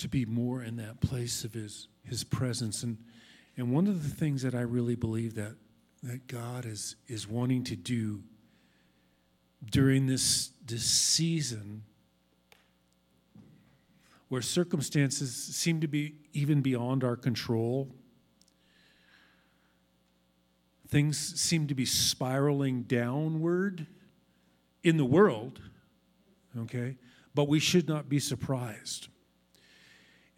to be more in that place of his presence. And one of the things that I really believe that God is wanting to do during this season where circumstances seem to be even beyond our control, things seem to be spiraling downward in the world, okay? But we should not be surprised.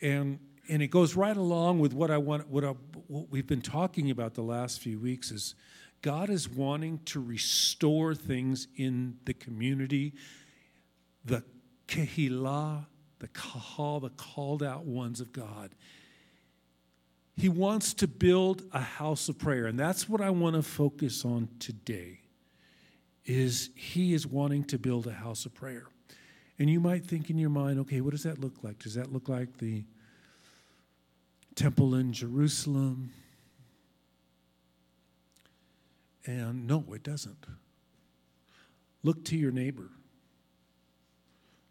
And it goes right along with what we've been talking about the last few weeks is God is wanting to restore things in the community, the kehilah, the kahal, the called out ones of God. He wants to build a house of prayer, and that's what I want to focus on today, is he is wanting to build a house of prayer. And you might think in your mind, okay, what does that look like? Does that look like the temple in Jerusalem? And no, it doesn't. Look to your neighbor.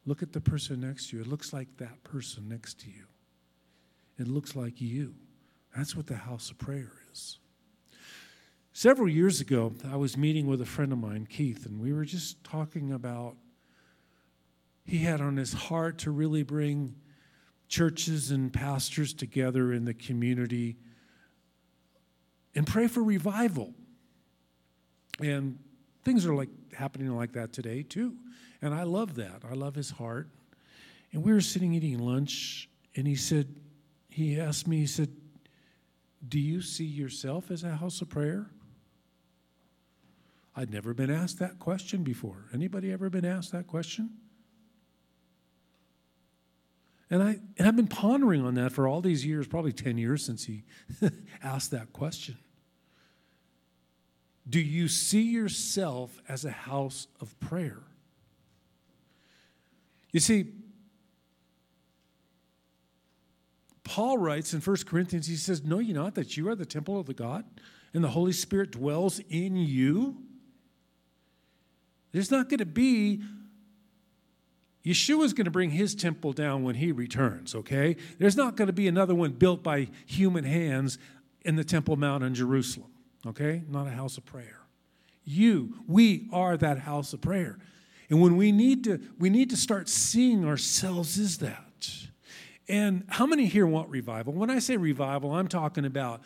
Look at the person next to you. It looks like that person next to you. It looks like you. That's what the house of prayer is. Several years ago, I was meeting with a friend of mine, Keith, and we were just talking about he had on his heart to really bring churches and pastors together in the community and pray for revival. And things are happening like that today, too. And I love that. I love his heart. And we were sitting eating lunch, and he asked me, do you see yourself as a house of prayer? I'd never been asked that question before. Anybody ever been asked that question? And I've been pondering on that for all these years, probably 10 years since he asked that question. Do you see yourself as a house of prayer? You see, Paul writes in 1 Corinthians, he says, know ye not that you are the temple of the God, and the Holy Spirit dwells in you? There's not going to be, Yeshua's going to bring his temple down when he returns, okay? There's not going to be another one built by human hands in the Temple Mount in Jerusalem, okay? Not a house of prayer. We are that house of prayer. And when we need to start seeing ourselves as that. And how many here want revival? When I say revival, I'm talking about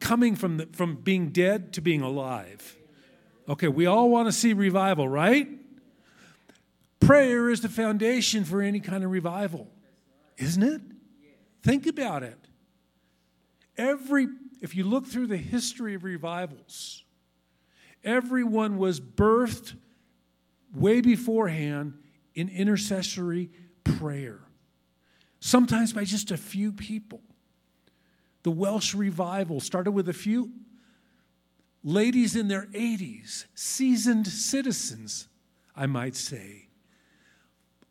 coming from being dead to being alive. Okay, we all want to see revival, right? Prayer is the foundation for any kind of revival, isn't it? Think about it. If you look through the history of revivals, everyone was birthed way beforehand in intercessory prayer, sometimes by just a few people. The Welsh revival started with a few ladies in their 80s, seasoned citizens, I might say,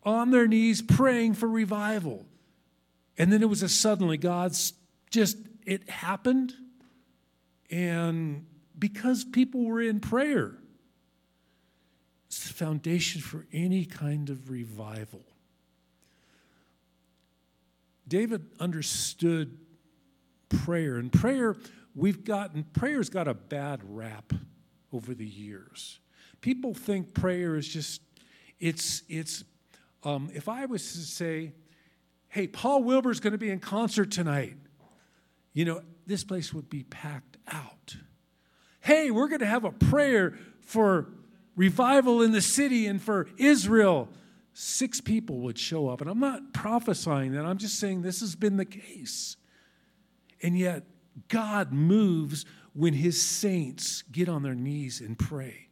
on their knees praying for revival. And then it was suddenly God's it happened. And because people were in prayer, it's the foundation for any kind of revival. David understood prayer. And prayer's got a bad rap over the years. People think prayer is if I was to say, hey, Paul Wilbur's going to be in concert tonight, this place would be packed out. Hey, we're going to have a prayer for revival in the city and for Israel. 6 people would show up. And I'm not prophesying that. I'm just saying this has been the case. And yet God moves when his saints get on their knees and pray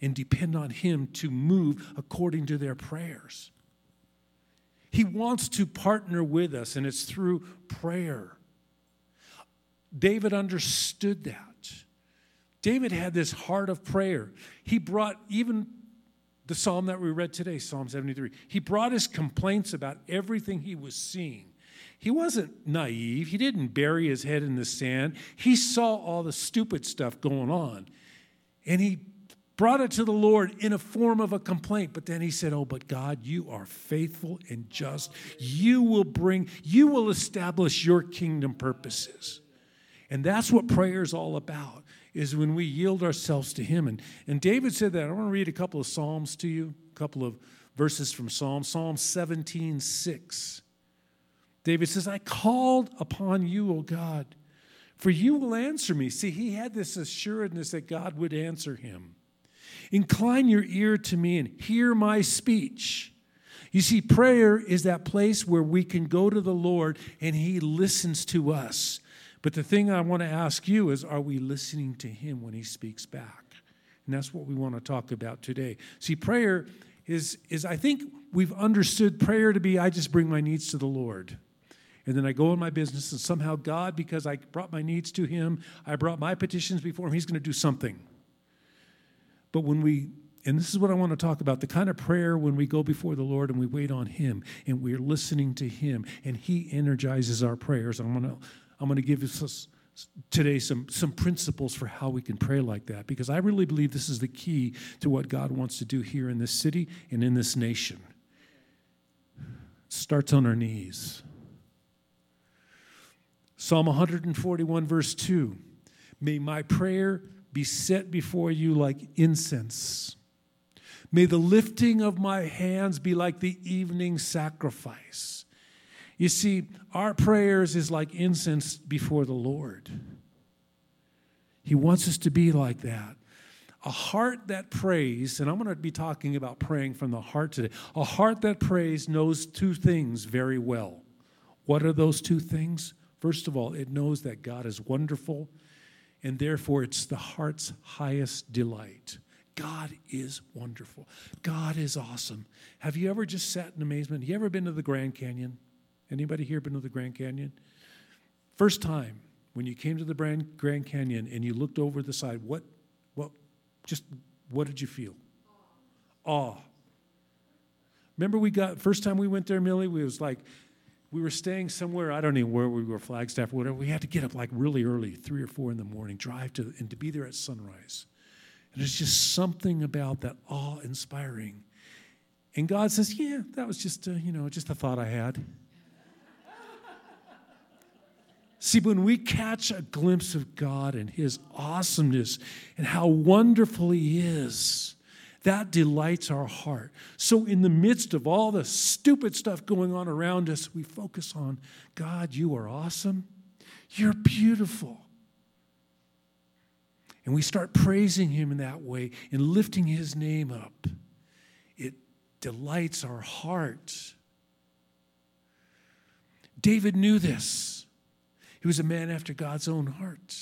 and depend on him to move according to their prayers. He wants to partner with us, and it's through prayer. David understood that. David had this heart of prayer. He brought even the psalm that we read today, Psalm 73. He brought his complaints about everything he was seeing. He wasn't naive. He didn't bury his head in the sand. He saw all the stupid stuff going on, and he brought it to the Lord in a form of a complaint. But then he said, oh, but God, you are faithful and just. You will establish your kingdom purposes. And that's what prayer is all about, is when we yield ourselves to him. And David said that. I want to read a couple of Psalms to you, a couple of verses from Psalms. Psalm 17:6. David says, I called upon you, O God, for you will answer me. See, he had this assuredness that God would answer him. Incline your ear to me and hear my speech. You see, prayer is that place where we can go to the Lord and he listens to us. But the thing I want to ask you is, are we listening to him when he speaks back? And that's what we want to talk about today. See, prayer is I think we've understood prayer to be, I just bring my needs to the Lord. And then I go in my business and somehow God, because I brought my needs to him, I brought my petitions before him, he's going to do something. But when we, and this is what I want to talk about, the kind of prayer when we go before the Lord and we wait on him and we're listening to him and he energizes our prayers. I'm going to give us today some principles for how we can pray like that, because I really believe this is the key to what God wants to do here in this city and in this nation. It starts on our knees. Psalm 141, verse 2. May my prayer be set before you like incense. May the lifting of my hands be like the evening sacrifice. You see, our prayers is like incense before the Lord. He wants us to be like that. A heart that prays, and I'm going to be talking about praying from the heart today. A heart that prays knows two things very well. What are those two things? First of all, it knows that God is wonderful, and therefore it's the heart's highest delight. God is wonderful. God is awesome. Have you ever just sat in amazement? Have you ever been to the Grand Canyon? Anybody here been to the Grand Canyon? First time when you came to the Grand Canyon and you looked over the side, what did you feel? Awe. Remember first time we went there, Millie, we were staying somewhere, I don't know where we were, Flagstaff or whatever. We had to get up like really early, 3 or 4 in the morning, and to be there at sunrise. And there's just something about that awe-inspiring. And God says, yeah, that was just a thought I had. See, when we catch a glimpse of God and his awesomeness and how wonderful he is, that delights our heart. So in the midst of all the stupid stuff going on around us, we focus on, God, you are awesome. You're beautiful. And we start praising him in that way and lifting his name up. It delights our heart. David knew this. He was a man after God's own heart.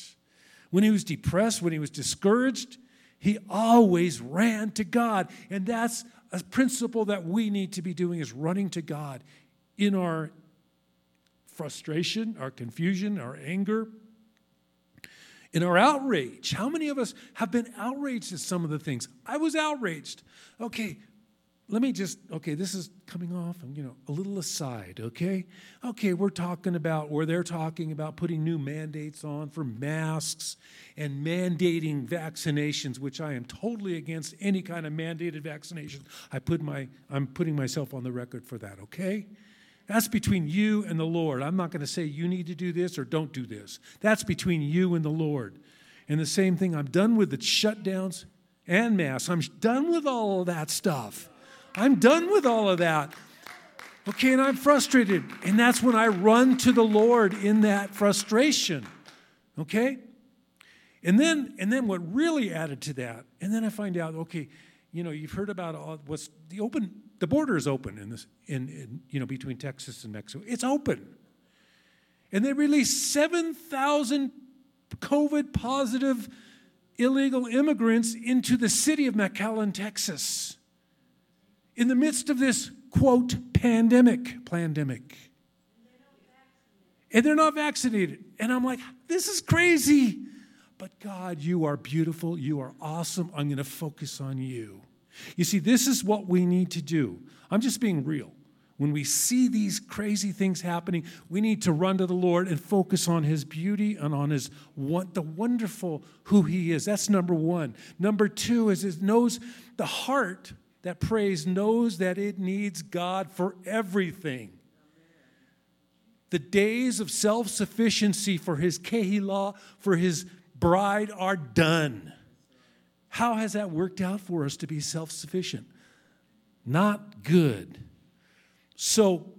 When he was depressed, when he was discouraged, he always ran to God. And that's a principle that we need to be doing, is running to God in our frustration, our confusion, our anger, in our outrage. How many of us have been outraged at some of the things? I was outraged. Okay, this is coming off, a little aside, okay? Okay, they're talking about putting new mandates on for masks and mandating vaccinations, which I am totally against any kind of mandated vaccination. I'm putting myself on the record for that, okay? That's between you and the Lord. I'm not going to say you need to do this or don't do this. That's between you and the Lord. And the same thing, I'm done with the shutdowns and masks. I'm done with all of that stuff. I'm done with all of that. Okay, and I'm frustrated. And that's when I run to the Lord in that frustration. Okay? And then what really added to that, and then I find out, okay, you've heard about the border is open in between Texas and Mexico. It's open. And they released 7,000 COVID positive illegal immigrants into the city of McAllen, Texas. In the midst of this, quote, pandemic. And they're not vaccinated. And I'm like, this is crazy. But God, you are beautiful. You are awesome. I'm going to focus on you. You see, this is what we need to do. I'm just being real. When we see these crazy things happening, we need to run to the Lord and focus on his beauty and on his the wonderful who he is. That's number one. Number two is it knows the heart that prays knows that it needs God for everything. The days of self-sufficiency for his kehilah, for his bride are done. How has that worked out for us to be self-sufficient? Not good. So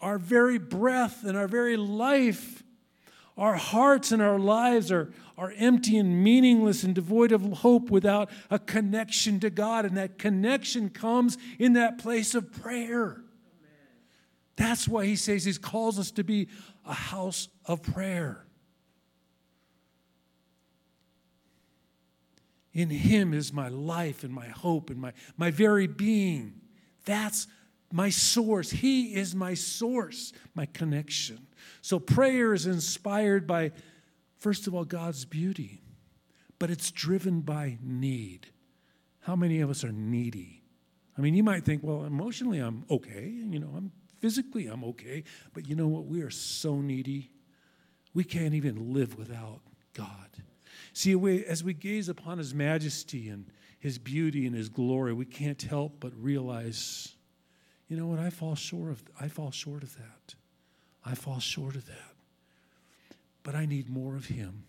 our very breath and our very life, our hearts and our lives are empty and meaningless and devoid of hope without a connection to God. And that connection comes in that place of prayer. Amen. That's why he says he calls us to be a house of prayer. In him is my life and my hope and my very being. That's my source. He is my source, my connection. So prayer is inspired by, first of all, God's beauty, but it's driven by need. How many of us are needy? I mean, you might think, well, emotionally I'm okay, I'm physically I'm okay, but you know what? We are so needy. We can't even live without God. See, as we gaze upon his majesty and his beauty and his glory, we can't help but realize, you know what? I fall short of that. But I need more of him.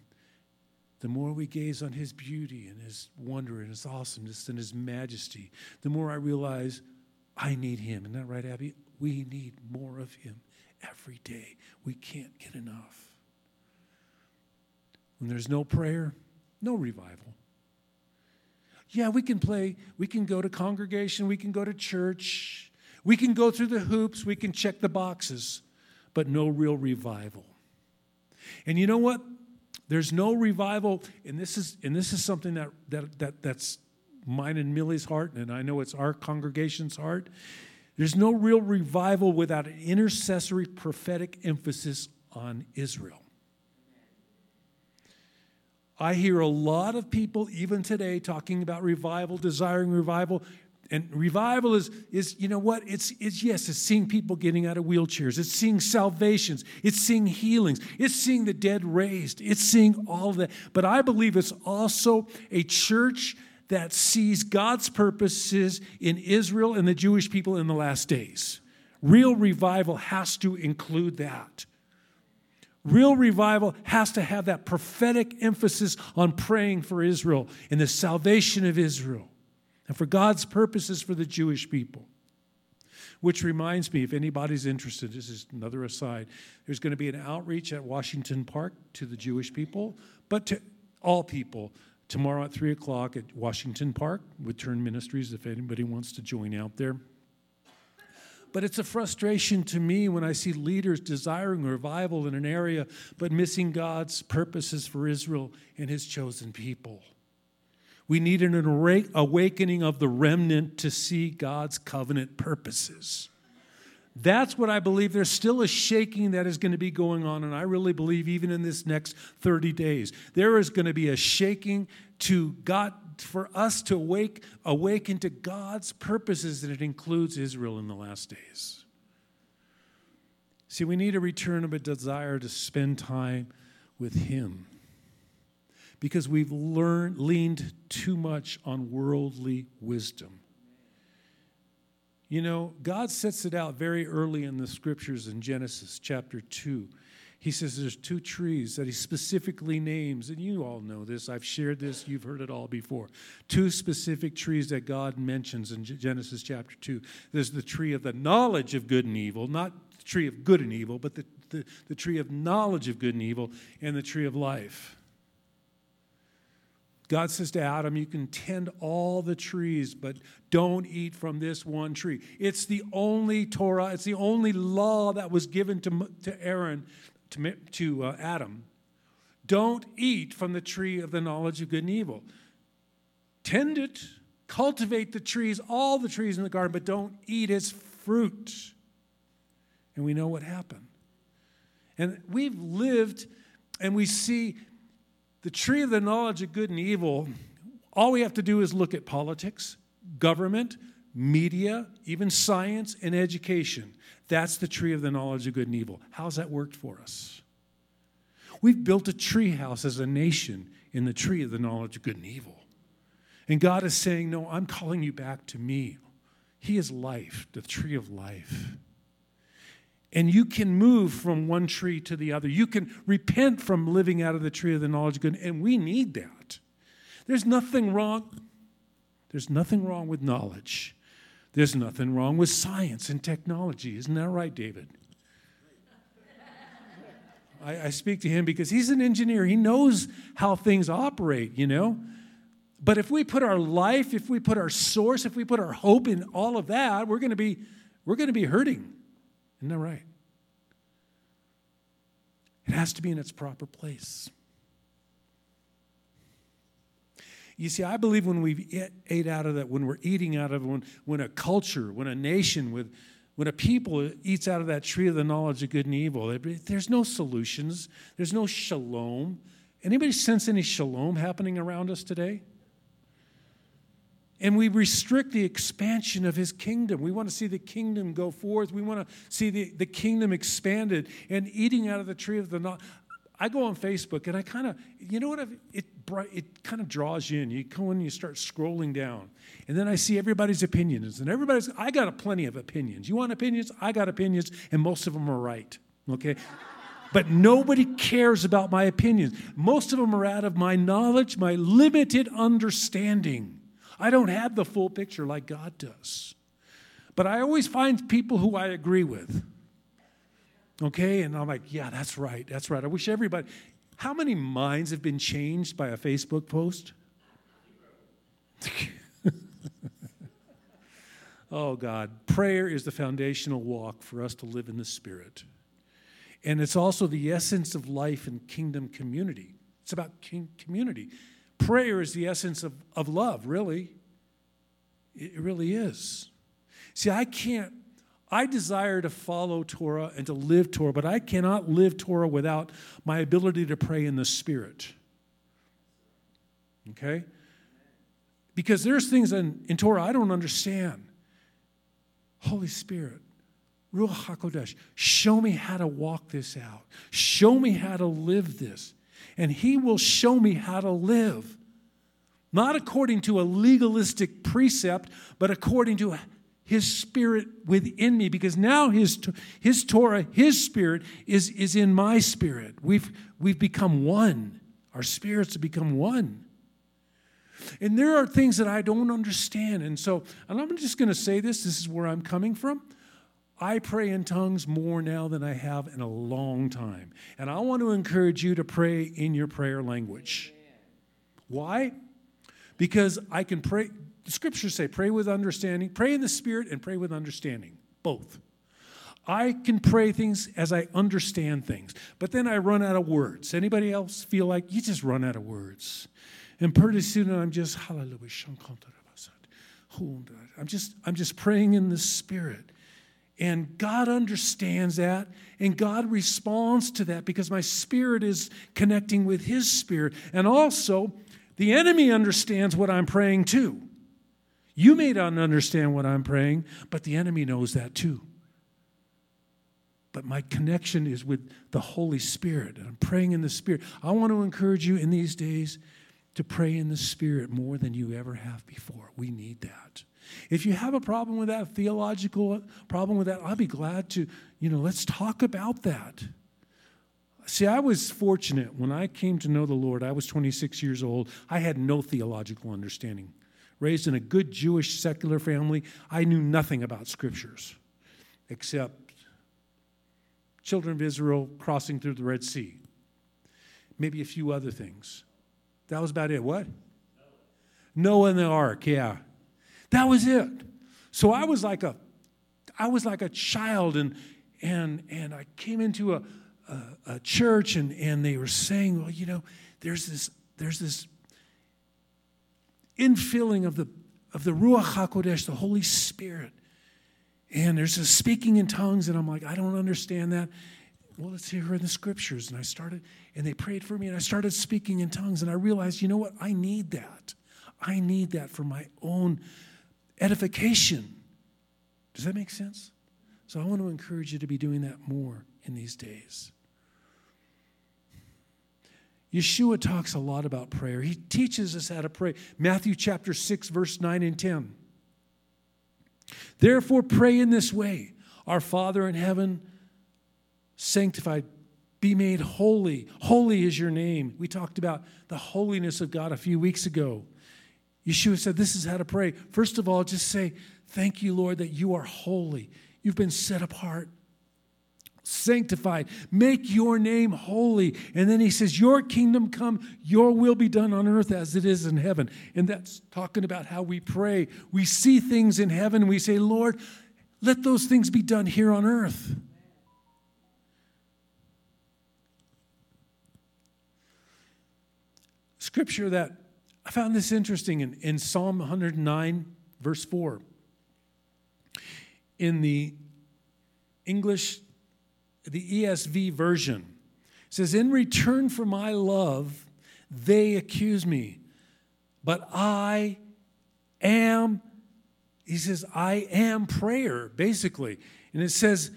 The more we gaze on his beauty and his wonder and his awesomeness and his majesty, the more I realize I need him. Isn't that right, Abby? We need more of him every day. We can't get enough. When there's no prayer, no revival. Yeah, we can go to congregation, we can go to church, we can go through the hoops, we can check the boxes, but no real revival. And you know what? There's no revival, and this is something that's mine and Millie's heart, and I know it's our congregation's heart. There's no real revival without an intercessory prophetic emphasis on Israel. I hear a lot of people, even today, talking about revival, desiring revival. And revival is you know what? It's seeing people getting out of wheelchairs. It's seeing salvations. It's seeing healings. It's seeing the dead raised. It's seeing all of that. But I believe it's also a church that sees God's purposes in Israel and the Jewish people in the last days. Real revival has to include that. Real revival has to have that prophetic emphasis on praying for Israel and the salvation of Israel and for God's purposes for the Jewish people. Which reminds me, if anybody's interested, this is another aside, there's going to be an outreach at Washington Park to the Jewish people, but to all people, tomorrow at 3 o'clock at Washington Park with Turn Ministries if anybody wants to join out there. But it's a frustration to me when I see leaders desiring revival in an area but missing God's purposes for Israel and his chosen people. We need an awakening of the remnant to see God's covenant purposes. That's what I believe. There's still a shaking that is going to be going on, and I really believe even in this next 30 days, there is going to be a shaking to God, for us to awaken to God's purposes, and it includes Israel in the last days. See, we need a return of a desire to spend time with him because we've leaned too much on worldly wisdom. You know, God sets it out very early in the scriptures in Genesis chapter 2. He says there's two trees that he specifically names, and you all know this. I've shared this. You've heard it all before. Two specific trees that God mentions in Genesis chapter 2. There's the tree of the knowledge of good and evil, not the tree of good and evil, but the tree of knowledge of good and evil and the tree of life. God says to Adam, you can tend all the trees, but don't eat from this one tree. It's the only Torah, it's the only law that was given to Aaron, to Adam. Don't eat from the tree of the knowledge of good and evil. Tend it, cultivate the trees, all the trees in the garden, but don't eat its fruit. And we know what happened. And we've lived and we see the tree of the knowledge of good and evil. All we have to do is look at politics, government, media, even science and education. That's the tree of the knowledge of good and evil. How's that worked for us? We've built a tree house as a nation in the tree of the knowledge of good and evil. And God is saying, no, I'm calling you back to me. He is life, the tree of life. And you can move from one tree to the other. You can repent from living out of the tree of the knowledge of good, and we need that. There's nothing wrong. There's nothing wrong with knowledge. There's nothing wrong with science and technology. Isn't that right, David? I speak to him because he's an engineer. He knows how things operate, you know. But if we put our life, if we put our source, if we put our hope in all of that, we're going to be hurting. Isn't that right? It has to be in its proper place. You see, I believe when we ate out of that, when we're eating out of, when a culture, when a nation, when a people eats out of that tree of the knowledge of good and evil, there's no solutions. There's no shalom. Anybody sense any shalom happening around us today? And we restrict the expansion of his kingdom. We want to see the kingdom go forth. We want to see the kingdom expanded and eating out of the tree of the knowledge. I go on Facebook and I kind of, you know what, it kind of draws you in. You go in and you start scrolling down. And then I see everybody's opinions. And I got a plenty of opinions. You want opinions? I got opinions. And most of them are right. Okay? But nobody cares about my opinions. Most of them are out of my knowledge, my limited understanding. I don't have the full picture like God does. But I always find people who I agree with. Okay? And I'm like, yeah, that's right. That's right. I wish everybody. How many minds have been changed by a Facebook post? Oh, God. Prayer is the foundational walk for us to live in the Spirit. And it's also the essence of life in kingdom community. It's about community. Prayer is the essence of love, really. It really is. See, I desire to follow Torah and to live Torah, but I cannot live Torah without my ability to pray in the Spirit. Okay? Because there's things in Torah I don't understand. Holy Spirit, Ruach HaKodesh, show me how to walk this out. Show me how to live this. And he will show me how to live, not according to a legalistic precept, but according to his Spirit within me, because now his Torah, his Spirit is in my spirit. We've become one. Our spirits have become one. And there are things that I don't understand. And I'm just going to say this is where I'm coming from. I pray in tongues more now than I have in a long time. And I want to encourage you to pray in your prayer language. Why? Because I can pray. The scriptures say pray with understanding. Pray in the Spirit and pray with understanding. Both. I can pray things as I understand things. But then I run out of words. Anybody else feel like you just run out of words? And pretty soon I'm just, hallelujah, I'm just praying in the Spirit. And God understands that, and God responds to that because my spirit is connecting with his Spirit. And also, the enemy understands what I'm praying too. You may not understand what I'm praying, but the enemy knows that too. But my connection is with the Holy Spirit, and I'm praying in the Spirit. I want to encourage you in these days to pray in the Spirit more than you ever have before. We need that. If you have a problem with that, a theological problem with that, I'll be glad to, let's talk about that. See, I was fortunate when I came to know the Lord. I was 26 years old. I had no theological understanding. Raised in a good Jewish secular family, I knew nothing about scriptures except children of Israel crossing through the Red Sea. Maybe a few other things. That was about it. What? Noah and the ark, yeah. That was it. So I was like a child, and I came into a church, and they were saying, well, there's this infilling of the Ruach HaKodesh, the Holy Spirit, and there's this speaking in tongues, and I'm like, I don't understand that. Well, let's hear her in the scriptures, and I started, and they prayed for me, and I started speaking in tongues, and I realized, I need that for my own edification. Does that make sense? So I want to encourage you to be doing that more in these days. Yeshua talks a lot about prayer. He teaches us how to pray. Matthew chapter 6, verse 9 and 10. Therefore, pray in this way. Our Father in heaven, sanctified, be made holy. Holy is your name. We talked about the holiness of God a few weeks ago. Yeshua said this is how to pray. First of all, just say, thank you, Lord, that you are holy. You've been set apart, sanctified. Make your name holy. And then he says, your kingdom come, your will be done on earth as it is in heaven. And that's talking about how we pray. We see things in heaven. We say, Lord, let those things be done here on earth. Scripture that I found this interesting in Psalm 109, verse 4. In the English, the ESV version, it says, in return for my love, they accuse me, but I am, he says, I am prayer, basically. And it says,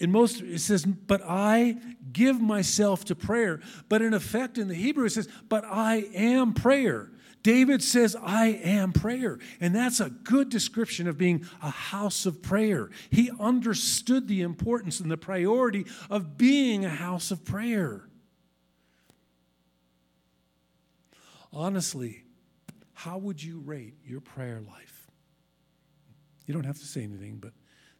but I give myself to prayer. But in effect, in the Hebrew, it says, but I am prayer. David says, I am prayer. And that's a good description of being a house of prayer. He understood the importance and the priority of being a house of prayer. Honestly, how would you rate your prayer life? You don't have to say anything, but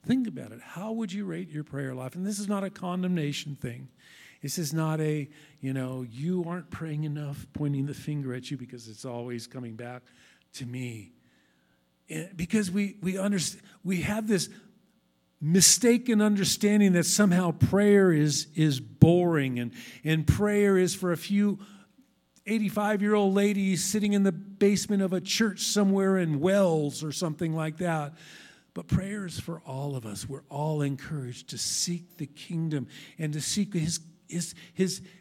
think about it. How would you rate your prayer life? And this is not a condemnation thing. This is not a, you aren't praying enough, pointing the finger at you because it's always coming back to me. And because we understand, we have this mistaken understanding that somehow prayer is boring and prayer is for a few 85-year-old ladies sitting in the basement of a church somewhere in Wells or something like that. But prayer is for all of us. We're all encouraged to seek the kingdom and to seek his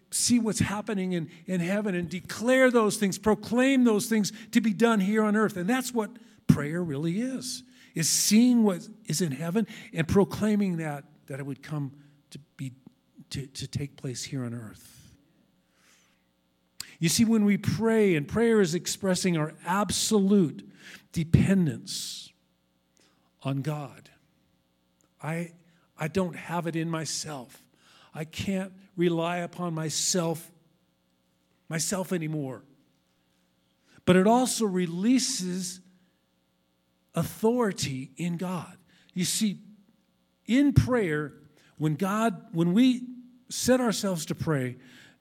see what's happening in heaven and declare those things, proclaim those things to be done here on earth. And that's what prayer really is seeing what is in heaven and proclaiming that it would come to take place here on earth. You see, when we pray, and prayer is expressing our absolute dependence on God. I don't have it in myself. I can't rely upon myself anymore. But it also releases authority in God. You see, in prayer, when we set ourselves to pray,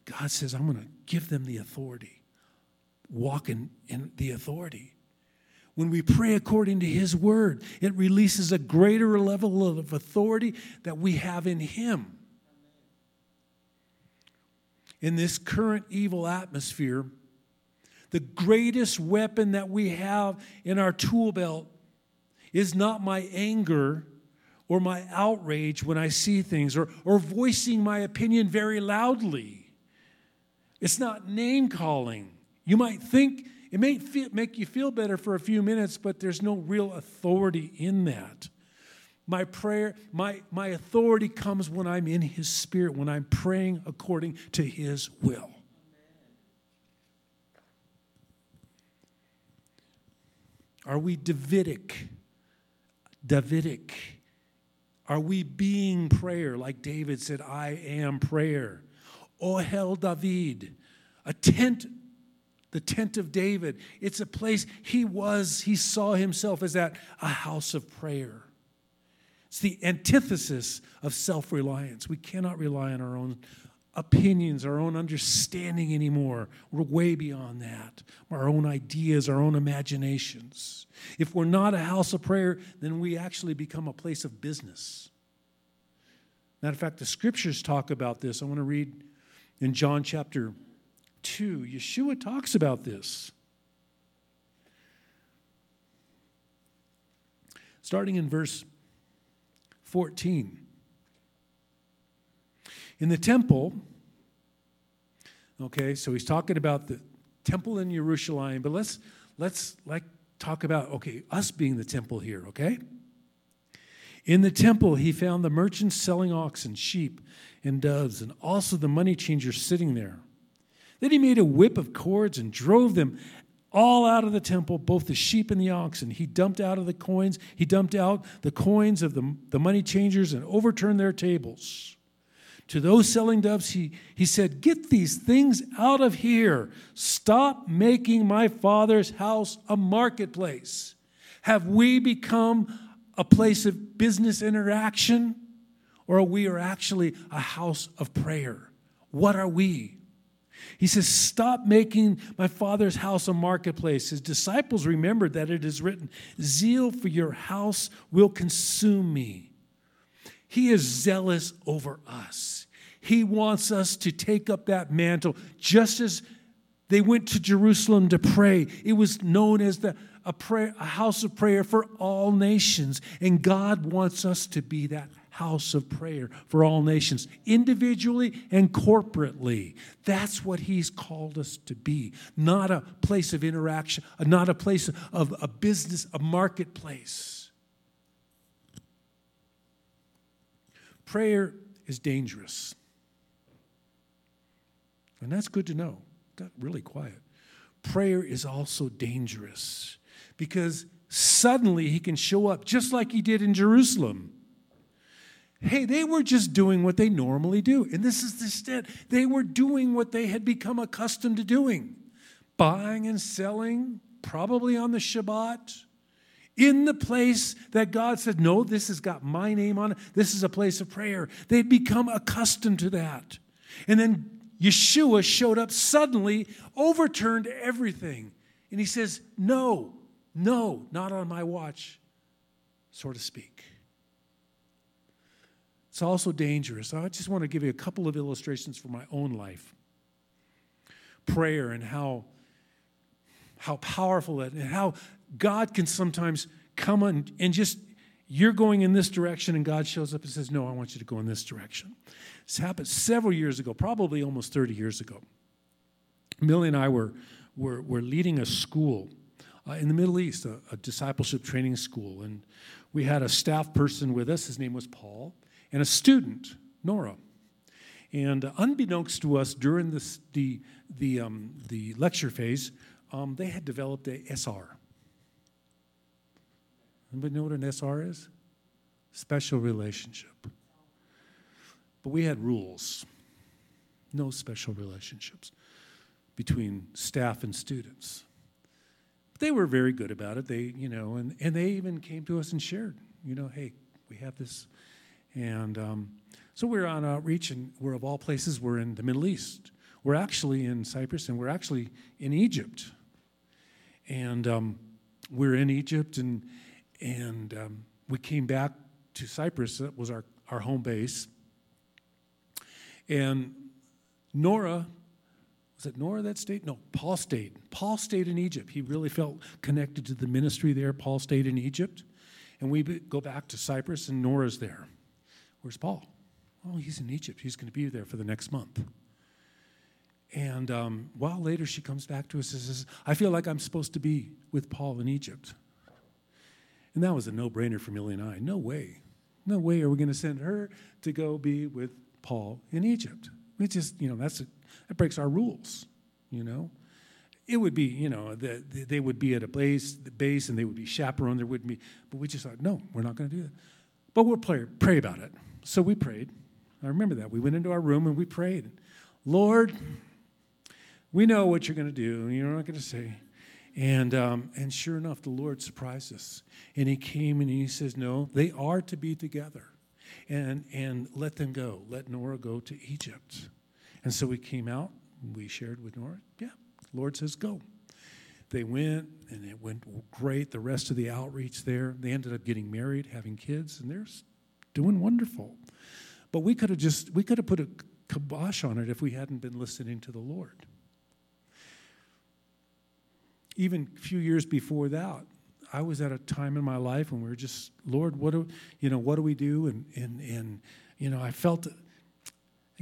God says, I'm going to give them the authority. Walk in the authority. When we pray according to his word, it releases a greater level of authority that we have in him. In this current evil atmosphere, the greatest weapon that we have in our tool belt is not my anger or my outrage when I see things or voicing my opinion very loudly. It's not name-calling. You might think it may make you feel better for a few minutes, but there's no real authority in that. My prayer, my authority comes when I'm in his spirit, when I'm praying according to his will. Are we Davidic? Are we being prayer? Like David said, I am prayer. Ohel David, a tent. The tent of David. It's a place he saw himself as that, a house of prayer. It's the antithesis of self-reliance. We cannot rely on our own opinions, our own understanding anymore. We're way beyond that. Our own ideas, our own imaginations. If we're not a house of prayer, then we actually become a place of business. Matter of fact, the scriptures talk about this. I want to read in John chapter 2, Yeshua talks about this. Starting in verse 14. In the temple, so he's talking about the temple in Jerusalem, but let's like talk about, okay, us being the temple here, okay? In the temple, he found the merchants selling oxen, sheep, and doves, and also the money changers sitting there. Then he made a whip of cords and drove them all out of the temple, both the sheep and the oxen. He dumped out of the coins. He dumped out the coins of the money changers and overturned their tables. To those selling doves, he said, "Get these things out of here. Stop making my father's house a marketplace. Have we become a place of business interaction? Or we are actually a house of prayer? What are we?" He says, "Stop making my father's house a marketplace." His disciples remembered that it is written, "Zeal for your house will consume me." He is zealous over us. He wants us to take up that mantle. Just as they went to Jerusalem to pray, it was known as a house of prayer for all nations. And God wants us to be that house of prayer for all nations, individually and corporately. That's what he's called us to be. Not a place of interaction, not a place of a business, a marketplace. Prayer is dangerous. And that's good to know. Got really quiet. Prayer is also dangerous because suddenly he can show up just like he did in Jerusalem. Hey, they were just doing what they normally do. And this is the extent. They were doing what they had become accustomed to doing. Buying and selling, probably on the Shabbat, in the place that God said, no, this has got my name on it. This is a place of prayer. They'd become accustomed to that. And then Yeshua showed up suddenly, overturned everything. And he says, no, not on my watch, so to speak. It's also dangerous. I just want to give you a couple of illustrations from my own life. Prayer and how powerful that, and how God can sometimes come and just, you're going in this direction and God shows up and says, no, I want you to go in this direction. This happened several years ago, probably almost 30 years ago. Millie and I were leading a school in the Middle East, a discipleship training school. And we had a staff person with us. His name was Paul. And a student, Nora, and unbeknownst to us during the lecture phase, they had developed a SR. Anybody know what an SR is? Special relationship. But we had rules. No special relationships between staff and students. But they were very good about it. They, and they even came to us and shared, hey, we have this. And so we're on outreach, and we're of all places, we're in the Middle East. We're actually in Cyprus, and we're actually in Egypt. And we're in Egypt, and we came back to Cyprus. That was our home base. And Nora, was it Nora that stayed? No, Paul stayed. Paul stayed in Egypt. He really felt connected to the ministry there. Paul stayed in Egypt. And we go back to Cyprus, and Nora's there. Where's Paul? Oh, he's in Egypt. He's going to be there for the next month. And a while later, she comes back to us and says, I feel like I'm supposed to be with Paul in Egypt. And that was a no-brainer for Millie and I. No way are we going to send her to go be with Paul in Egypt. We just, that breaks our rules, It would be, they would be at a base, and they would be chaperoned. There wouldn't be, but we just thought, no, we're not going to do that. But we'll pray about it. So we prayed. I remember that. We went into our room and we prayed. Lord, we know what you're going to do. You're not going to say. And sure enough, the Lord surprised us. And he came and he says, no, they are to be together. And let them go. Let Nora go to Egypt. And so we came out. We shared with Nora. Yeah, the Lord says go. They went, and it went great. The rest of the outreach there, they ended up getting married, having kids, and they're doing wonderful. But we could have put a kibosh on it if we hadn't been listening to the Lord. Even a few years before that, I was at a time in my life when we were just, Lord, what do we do? And I felt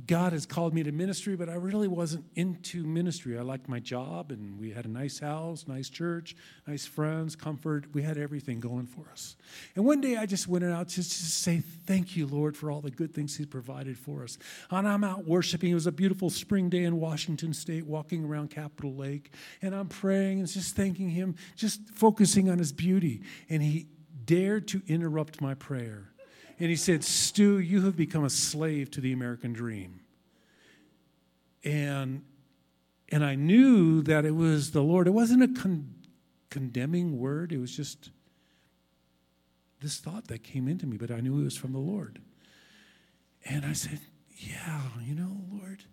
God has called me to ministry, but I really wasn't into ministry. I liked my job, and we had a nice house, nice church, nice friends, comfort. We had everything going for us. And one day I just went out to just say, thank you, Lord, for all the good things he's provided for us. And I'm out worshiping. It was a beautiful spring day in Washington State, walking around Capitol Lake. And I'm praying and just thanking him, just focusing on his beauty. And he dared to interrupt my prayer. And he said, Stu, you have become a slave to the American dream. And I knew that it was the Lord. It wasn't a condemning word. It was just this thought that came into me, but I knew it was from the Lord. And I said, yeah, you know, Lord,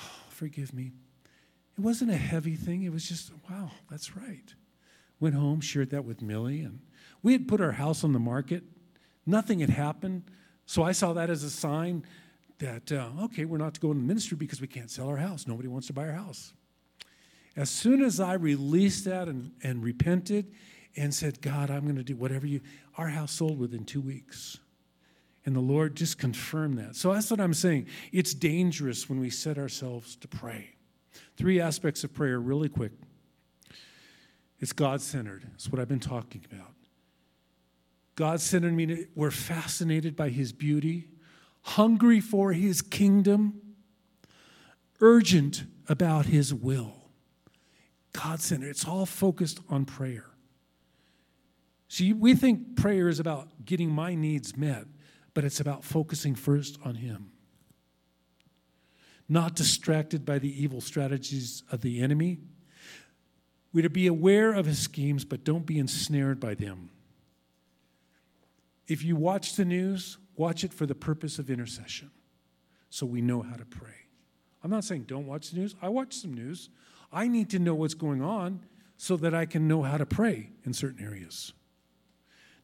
oh, forgive me. It wasn't a heavy thing. It was just, wow, that's right. Went home, shared that with Millie. And we had put our house on the market. Nothing had happened, so I saw that as a sign that, okay, we're not to go into ministry because we can't sell our house. Nobody wants to buy our house. As soon as I released that and repented and said, God, I'm going to do whatever you, our house sold within 2 weeks. And the Lord just confirmed that. So that's what I'm saying. It's dangerous when we set ourselves to pray. 3 aspects of prayer really quick. It's God-centered. That's what I've been talking about. God sent me, we're fascinated by his beauty, hungry for his kingdom, urgent about his will. God sent it. It's all focused on prayer. See, we think prayer is about getting my needs met, but it's about focusing first on him. Not distracted by the evil strategies of the enemy. We're to be aware of his schemes, but don't be ensnared by them. If you watch the news, watch it for the purpose of intercession, so we know how to pray. I'm not saying don't watch the news. I watch some news. I need to know what's going on so that I can know how to pray in certain areas.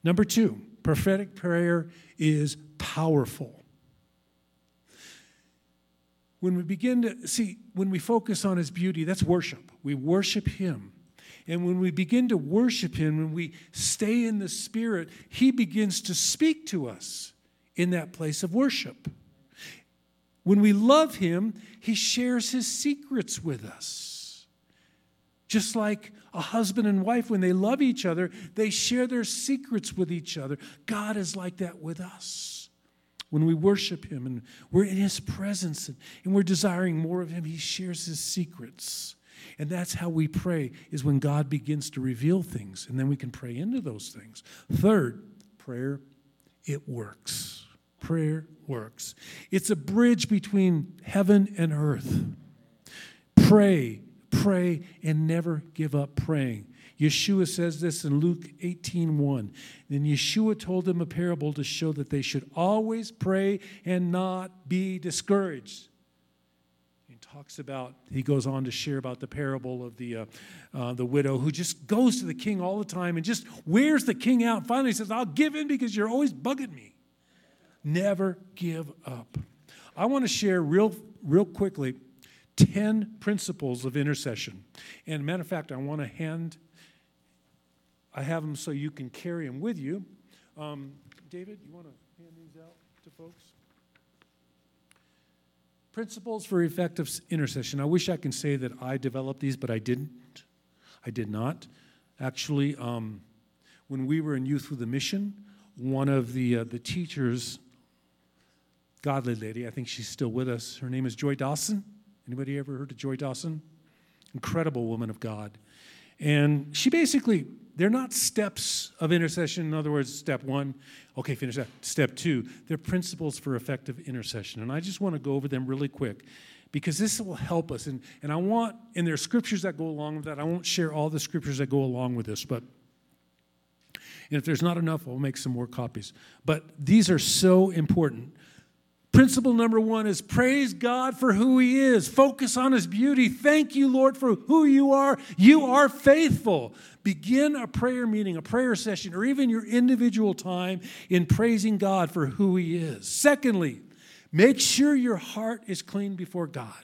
Number 2, prophetic prayer is powerful. When we begin to see, when we focus on his beauty, that's worship. We worship him. And when we begin to worship him, when we stay in the Spirit, he begins to speak to us in that place of worship. When we love him, he shares his secrets with us. Just like a husband and wife, when they love each other, they share their secrets with each other. God is like that with us. When we worship him and we're in his presence and we're desiring more of him, he shares his secrets. And that's how we pray, is when God begins to reveal things, and then we can pray into those things. 3rd, prayer, it works. Prayer works. It's a bridge between heaven and earth. Pray, pray, and never give up praying. Yeshua says this in Luke 18:1. Then Yeshua told them a parable to show that they should always pray and not be discouraged. Talks about, he goes on to share about the parable of the widow who just goes to the king all the time and just wears the king out. Finally says, I'll give in because you're always bugging me. Never give up. I want to share real quickly 10 principles of intercession. And matter of fact, I have them so you can carry them with you. David, you want to hand these out to folks? Principles for effective intercession. I wish I can say that I developed these, but I didn't. I did not. Actually, when we were in Youth with a Mission, one of the teachers, godly lady, I think she's still with us. Her name is Joy Dawson. Anybody ever heard of Joy Dawson? Incredible woman of God. And she basically, they're not steps of intercession. In other words, step 1, okay, finish that. Step 2, they're principles for effective intercession. And I just want to go over them really quick because this will help us. And there are scriptures that go along with that. I won't share all the scriptures that go along with this, but and if there's not enough, I'll make some more copies. But these are so important. Principle number 1 is praise God for who he is. Focus on his beauty. Thank you, Lord, for who you are. You are faithful. Begin a prayer meeting, a prayer session, or even your individual time in praising God for who he is. Secondly, make sure your heart is clean before God.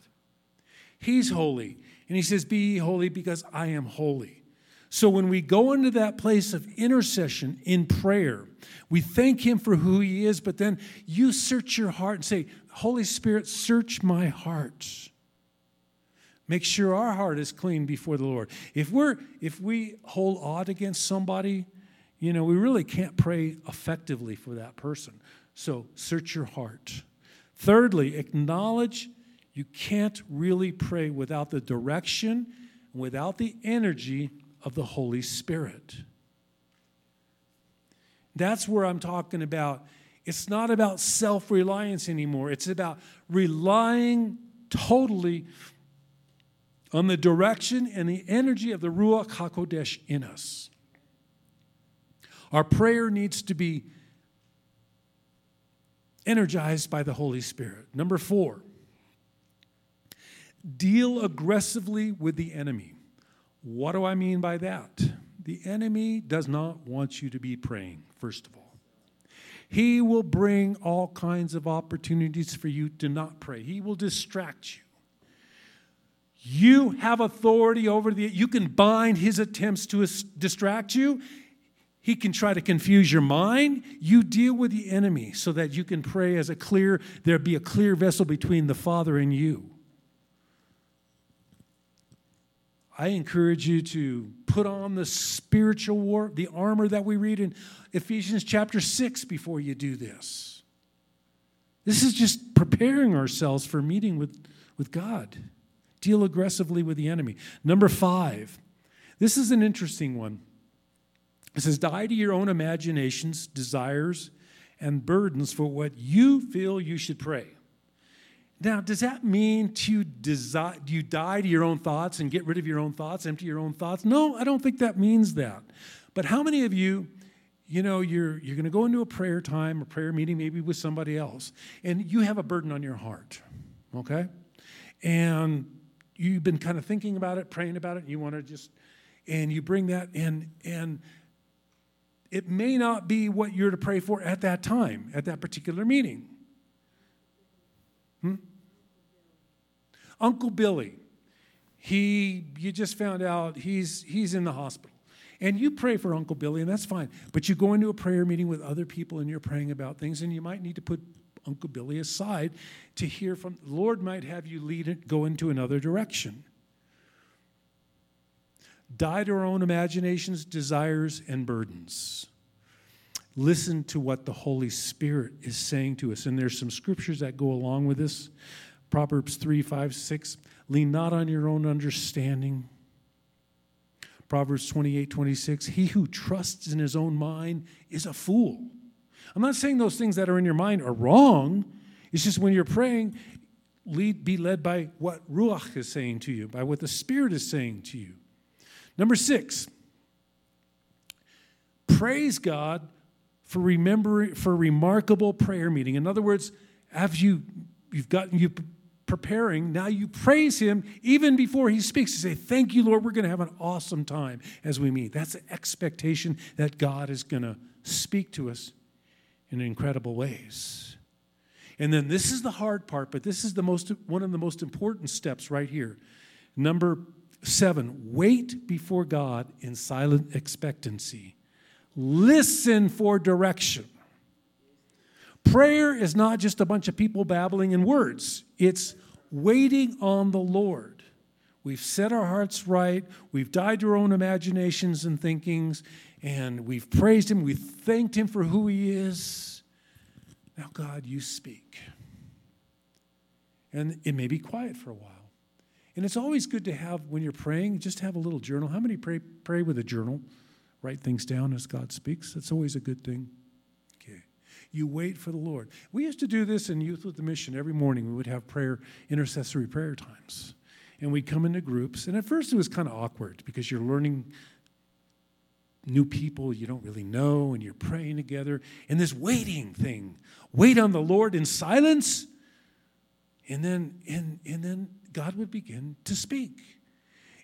He's holy. And he says, be ye holy because I am holy. So when we go into that place of intercession in prayer, we thank him for who he is, but then you search your heart and say, Holy Spirit, search my heart. Make sure our heart is clean before the Lord. If we hold aught against somebody, you know, we really can't pray effectively for that person. So search your heart. Thirdly, acknowledge you can't really pray without the direction, without the energy of the Holy Spirit. That's where I'm talking about. It's not about self-reliance anymore. It's about relying totally on the direction and the energy of the Ruach HaKodesh in us. Our prayer needs to be energized by the Holy Spirit. Number 4, deal aggressively with the enemy. What do I mean by that? The enemy does not want you to be praying, first of all. He will bring all kinds of opportunities for you to not pray. He will distract you. You have authority over you can bind his attempts to distract you. He can try to confuse your mind. You deal with the enemy so that you can pray as there be a clear vessel between the Father and you. I encourage you to put on the spiritual war, the armor that we read in Ephesians chapter 6 before you do this. This is just preparing ourselves for meeting with God. Deal aggressively with the enemy. Number 5, this is an interesting one. It says, die to your own imaginations, desires, and burdens for what you feel you should pray. Now, does that mean you die to your own thoughts and get rid of your own thoughts, empty your own thoughts? No, I don't think that means that. But how many of you, you know, you're going to go into a prayer time, a prayer meeting maybe with somebody else, and you have a burden on your heart, okay? And you've been kind of thinking about it, praying about it, and you want to just, and you bring that in, and it may not be what you're to pray for at that time, at that particular meeting. Uncle Billy, you just found out he's in the hospital. And you pray for Uncle Billy, and that's fine. But you go into a prayer meeting with other people, and you're praying about things, and you might need to put Uncle Billy aside to hear from, the Lord might have you lead it, go into another direction. Die to our own imaginations, desires, and burdens. Listen to what the Holy Spirit is saying to us. And there's some scriptures that go along with this. Proverbs 3:5-6, lean not on your own understanding. Proverbs 28:26, he who trusts in his own mind is a fool. I'm not saying those things that are in your mind are wrong. It's just when you're praying, be led by what Ruach is saying to you, by what the Spirit is saying to you. Number 6, praise God for remarkable prayer meeting. In other words, after you've gotten you preparing. Now you praise him even before he speaks. You say, thank you, Lord. We're going to have an awesome time as we meet. That's the expectation that God is going to speak to us in incredible ways. And then this is the hard part, but this is one of the most important steps right here. Number 7, wait before God in silent expectancy. Listen for direction. Prayer is not just a bunch of people babbling in words. It's waiting on the Lord. We've set our hearts right. We've died to our own imaginations and thinkings. And we've praised him. We've thanked him for who he is. Now, God, you speak. And it may be quiet for a while. And it's always good to have, when you're praying, just have a little journal. How many pray with a journal? Write things down as God speaks. That's always a good thing. You wait for the Lord. We used to do this in Youth with the Mission. Every morning we would have intercessory prayer times. And we'd come into groups. And at first it was kind of awkward because you're learning new people you don't really know. And you're praying together. And this waiting thing. Wait on the Lord in silence. And then God would begin to speak.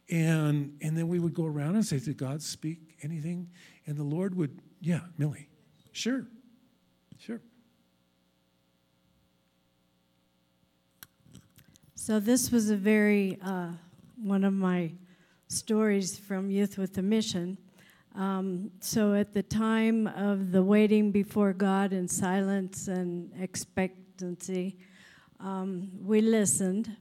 And then we would go around and say, did God speak anything? And the Lord would, yeah, Millie, sure. Sure. So this was one of my stories from Youth with a Mission. So at the time of the waiting before God in silence and expectancy, we listened.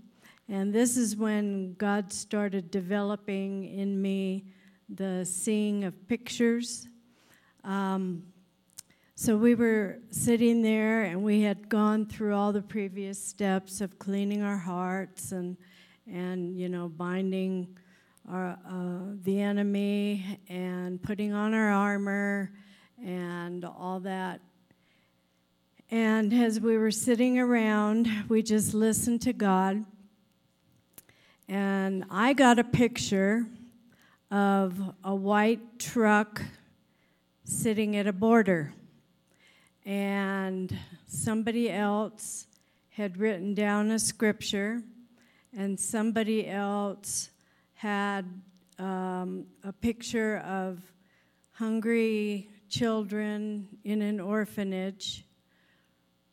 And this is when God started developing in me the seeing of pictures. So we were sitting there, and we had gone through all the previous steps of cleaning our hearts and you know, binding our, the enemy and putting on our armor and all that. And as we were sitting around, we just listened to God. And I got a picture of a white truck sitting at a border. And somebody else had written down a scripture, and somebody else had a picture of hungry children in an orphanage,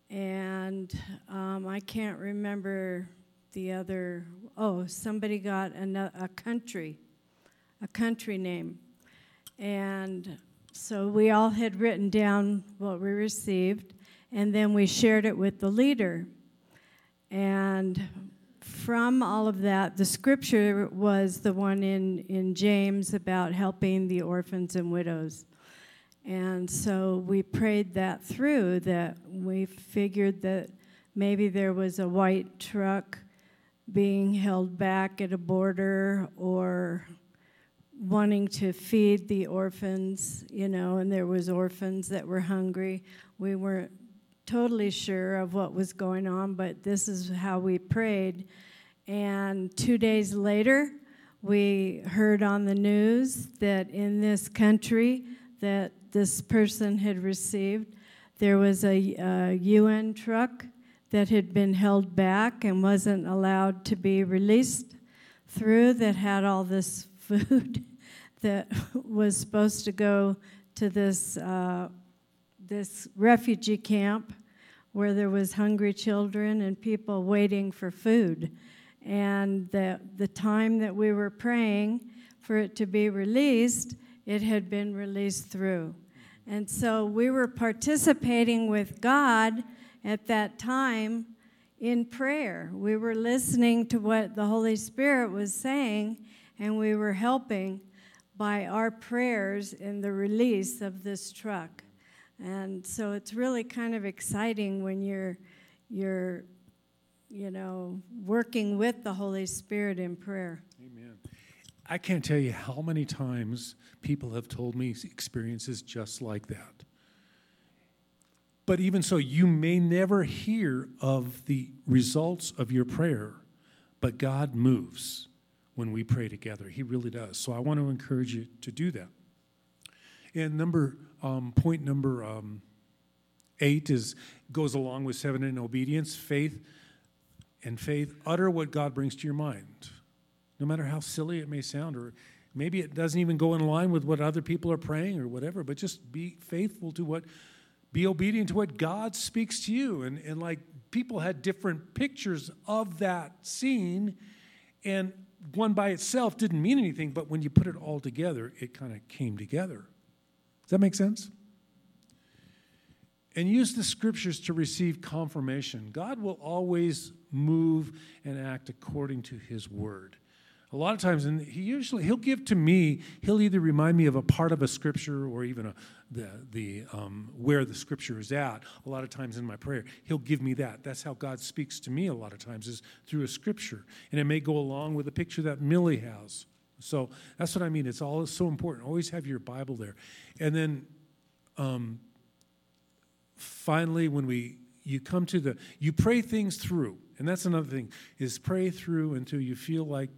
and I can't remember the other. Oh, somebody got a country name, and so we all had written down what we received, and then we shared it with the leader. And from all of that, the scripture was the one in James about helping the orphans and widows. And so we prayed that through, that we figured that maybe there was a white truck being held back at a border or wanting to feed the orphans, you know, and there was orphans that were hungry. We weren't totally sure of what was going on, but this is how we prayed. And 2 days later, we heard on the news that in this country that this person had received, there was a UN truck that had been held back and wasn't allowed to be released through, that had all this food that was supposed to go to this refugee camp where there was hungry children and people waiting for food. And the time that we were praying for it to be released, it had been released through. And so we were participating with God at that time in prayer. We were listening to what the Holy Spirit was saying, and we were helping by our prayers in the release of this truck. And so it's really kind of exciting when you're you know, working with the Holy Spirit in prayer. Amen. I can't tell you how many times people have told me experiences just like that. But even so, you may never hear of the results of your prayer, but God moves when we pray together. He really does. So I want to encourage you to do that. And point number 8 goes along with 7 in obedience, faith, utter what God brings to your mind. No matter how silly it may sound, or maybe it doesn't even go in line with what other people are praying or whatever, but just be faithful to be obedient to what God speaks to you. And like people had different pictures of that scene, and one by itself didn't mean anything, but when you put it all together, it kind of came together. Does that make sense? And use the scriptures to receive confirmation. God will always move and act according to his word. A lot of times, and he'll give to me, he'll either remind me of a part of a scripture or even where the scripture is at. A lot of times in my prayer, he'll give me that. That's how God speaks to me a lot of times, is through a scripture. And it may go along with a picture that Millie has. So that's what I mean. It's all so important. Always have your Bible there. And then finally, when you come to you pray things through. And that's another thing, is pray through until you feel like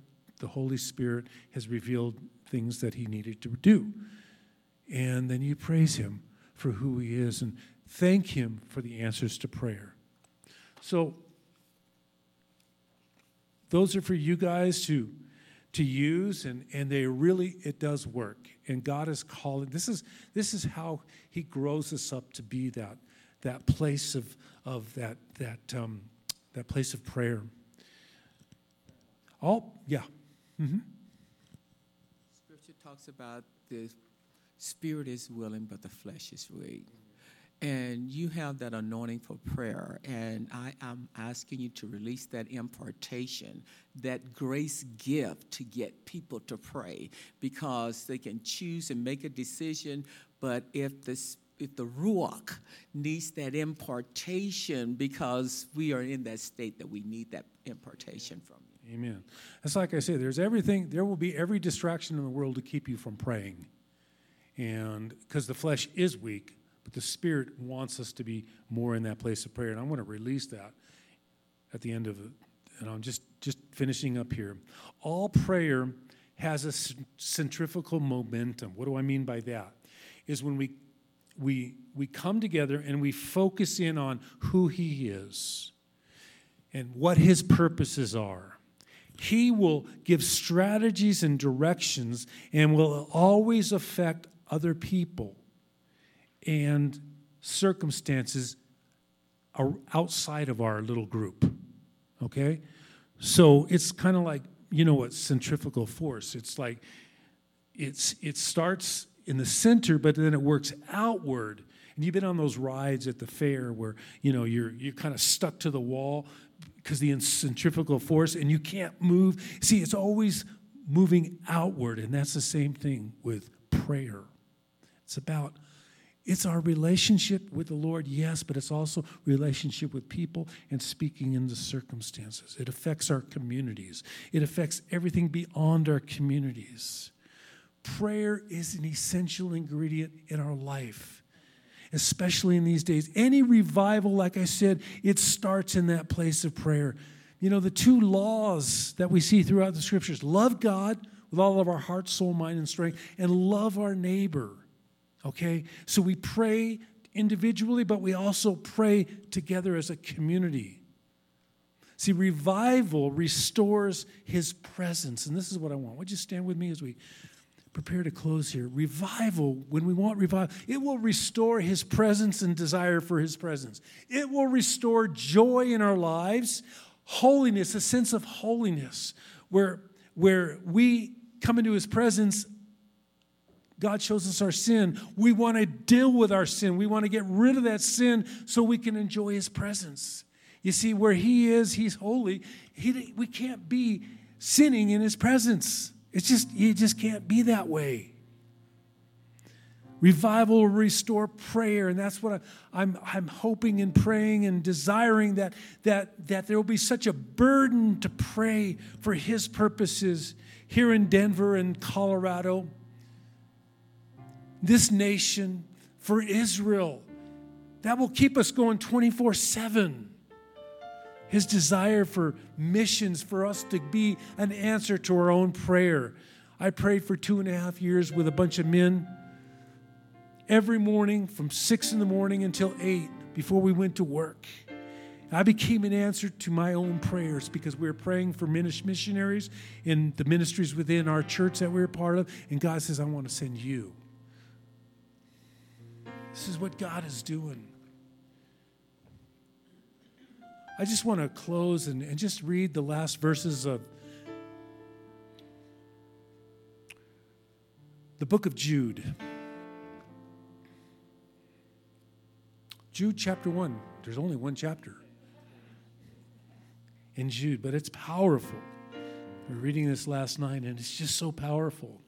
the Holy Spirit has revealed things that he needed to do. And then you praise him for who he is and thank him for the answers to prayer. So those are for you guys to use, and they really, it does work. And God is calling. This is how he grows us up to be that place of that place of prayer. Oh, yeah. Mm-hmm. talks about the spirit is willing, but the flesh is weak. And you have that anointing for prayer. And I'm asking you to release that impartation, that grace gift to get people to pray, because they can choose and make a decision. But if the Ruach needs that impartation, because we are in that state that we need that impartation from you. Amen. That's like I said, there's everything. There will be every distraction in the world to keep you from praying. And because the flesh is weak, but the Spirit wants us to be more in that place of prayer. And I want to release that at the end of it. And I'm just finishing up here. All prayer has a centrifugal momentum. What do I mean by that? Is when we come together and we focus in on who He is and what His purposes are. He will give strategies and directions and will always affect other people and circumstances are outside of our little group, okay? So it's kind of like, you know what, centrifugal force. It's like it starts in the center, but then it works outward. And you've been on those rides at the fair where, you know, you're kind of stuck to the wall because the centrifugal force, and you can't move. See, it's always moving outward, and that's the same thing with prayer. It's our relationship with the Lord, yes, but it's also relationship with people and speaking into circumstances. It affects our communities. It affects everything beyond our communities. Prayer is an essential ingredient in our life, especially in these days. Any revival, like I said, it starts in that place of prayer. You know, the two laws that we see throughout the Scriptures, love God with all of our heart, soul, mind, and strength, and love our neighbor. Okay, so we pray individually, but we also pray together as a community. See, revival restores His presence, and this is what I want. Would you stand with me as we prepare to close here? Revival, when we want revival, it will restore His presence and desire for His presence. It will restore joy in our lives, holiness, a sense of holiness, where we come into His presence. God shows us our sin. We want to deal with our sin. We want to get rid of that sin so we can enjoy His presence. You see, where He is, He's holy. We can't be sinning in His presence. It just can't be that way. Revival will restore prayer, and that's what I'm hoping and praying and desiring that there will be such a burden to pray for His purposes here in Denver and Colorado. This nation, for Israel, that will keep us going 24/7. His desire for missions, for us to be an answer to our own prayer. I prayed for 2.5 years with a bunch of men every morning from 6 a.m. until 8 before we went to work. I became an answer to my own prayers because we were praying for missionaries in the ministries within our church that we were part of, and God says, I want to send you. This is what God is doing. I just want to close and just read the last verses of the book of Jude. Jude chapter 1. There's only one chapter in Jude, but it's powerful. We were reading this last night, and it's just so powerful.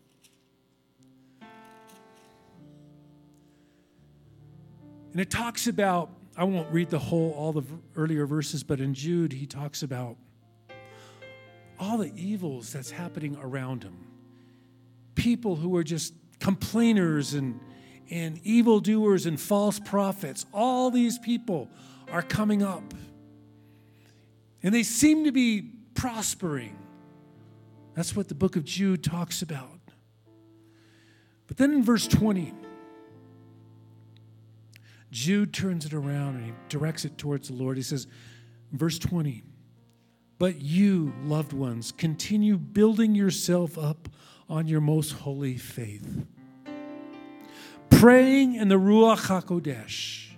And it talks about, I won't read all the earlier verses, but in Jude, he talks about all the evils that's happening around him. People who are just complainers and evildoers and false prophets. All these people are coming up. And they seem to be prospering. That's what the book of Jude talks about. But then in verse 20, Jude turns it around and he directs it towards the Lord. He says, verse 20, but you, loved ones, continue building yourself up on your most holy faith, praying in the Ruach HaKodesh.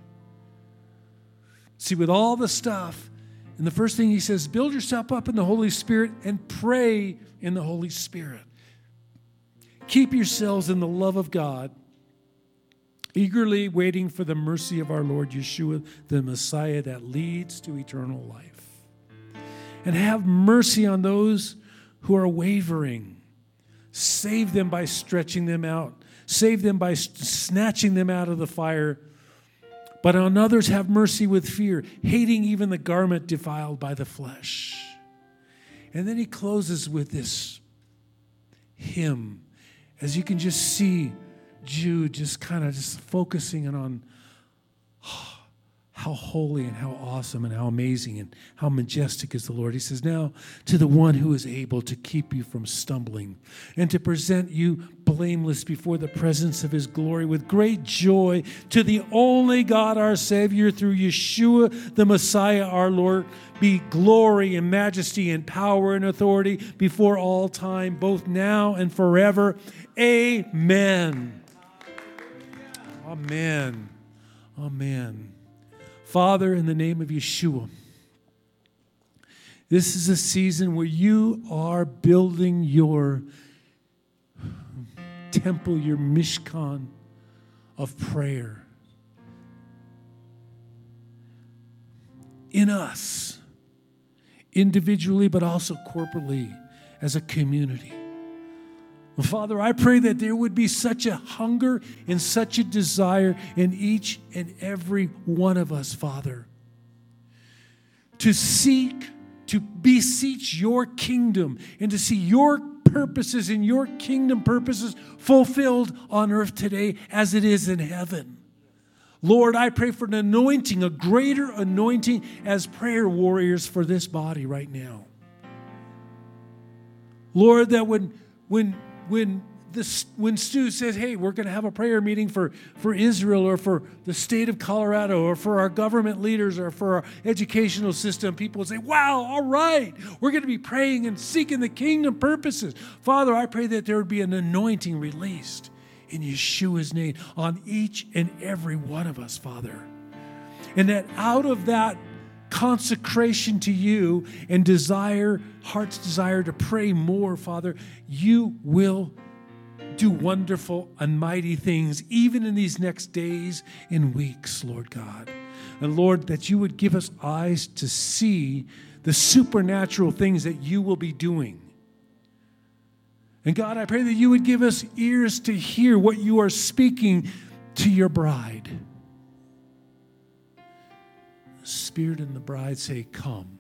See, with all the stuff, and the first thing he says, build yourself up in the Holy Spirit and pray in the Holy Spirit. Keep yourselves in the love of God, eagerly waiting for the mercy of our Lord Yeshua, the Messiah that leads to eternal life. And have mercy on those who are wavering. Save them by stretching them out. Save them by snatching them out of the fire. But on others have mercy with fear, hating even the garment defiled by the flesh. And then he closes with this hymn. As you can just see Jude just kind of just focusing in on how holy and how awesome and how amazing and how majestic is the Lord. He says, now to the one who is able to keep you from stumbling and to present you blameless before the presence of his glory with great joy, to the only God our Savior, through Yeshua the Messiah our Lord, be glory and majesty and power and authority before all time, both now and forever. Amen. Amen. Amen. Father, in the name of Yeshua, this is a season where you are building your temple, your Mishkan of prayer in us, individually, but also corporately as a community. Father, I pray that there would be such a hunger and such a desire in each and every one of us, Father, to seek, to beseech your kingdom and to see your purposes and your kingdom purposes fulfilled on earth today as it is in heaven. Lord, I pray for an anointing, a greater anointing as prayer warriors for this body right now. Lord, that when Stu says, hey, we're going to have a prayer meeting for Israel or for the state of Colorado or for our government leaders or for our educational system, people will say, wow, all right, we're going to be praying and seeking the kingdom purposes. Father, I pray that there would be an anointing released in Yeshua's name on each and every one of us, Father. And that out of that consecration to you and desire, heart's desire to pray more, Father, you will do wonderful and mighty things even in these next days and weeks, Lord God. And Lord, that you would give us eyes to see the supernatural things that you will be doing. And God, I pray that you would give us ears to hear what you are speaking to your bride. The Spirit and the bride say, come.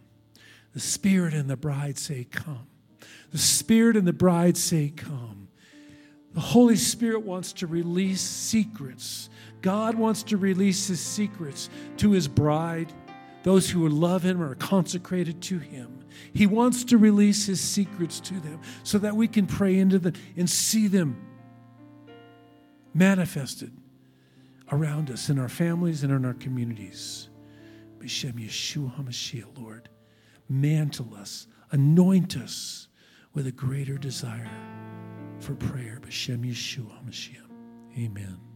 The Spirit and the bride say, come. The Spirit and the bride say, come. The Holy Spirit wants to release secrets. God wants to release his secrets to his bride, those who love him or are consecrated to him. He wants to release his secrets to them so that we can pray into them and see them manifested around us, in our families and in our communities. B'shem Yeshua HaMashiach, Lord, mantle us, anoint us with a greater desire for prayer. B'shem Yeshua HaMashiach. Amen.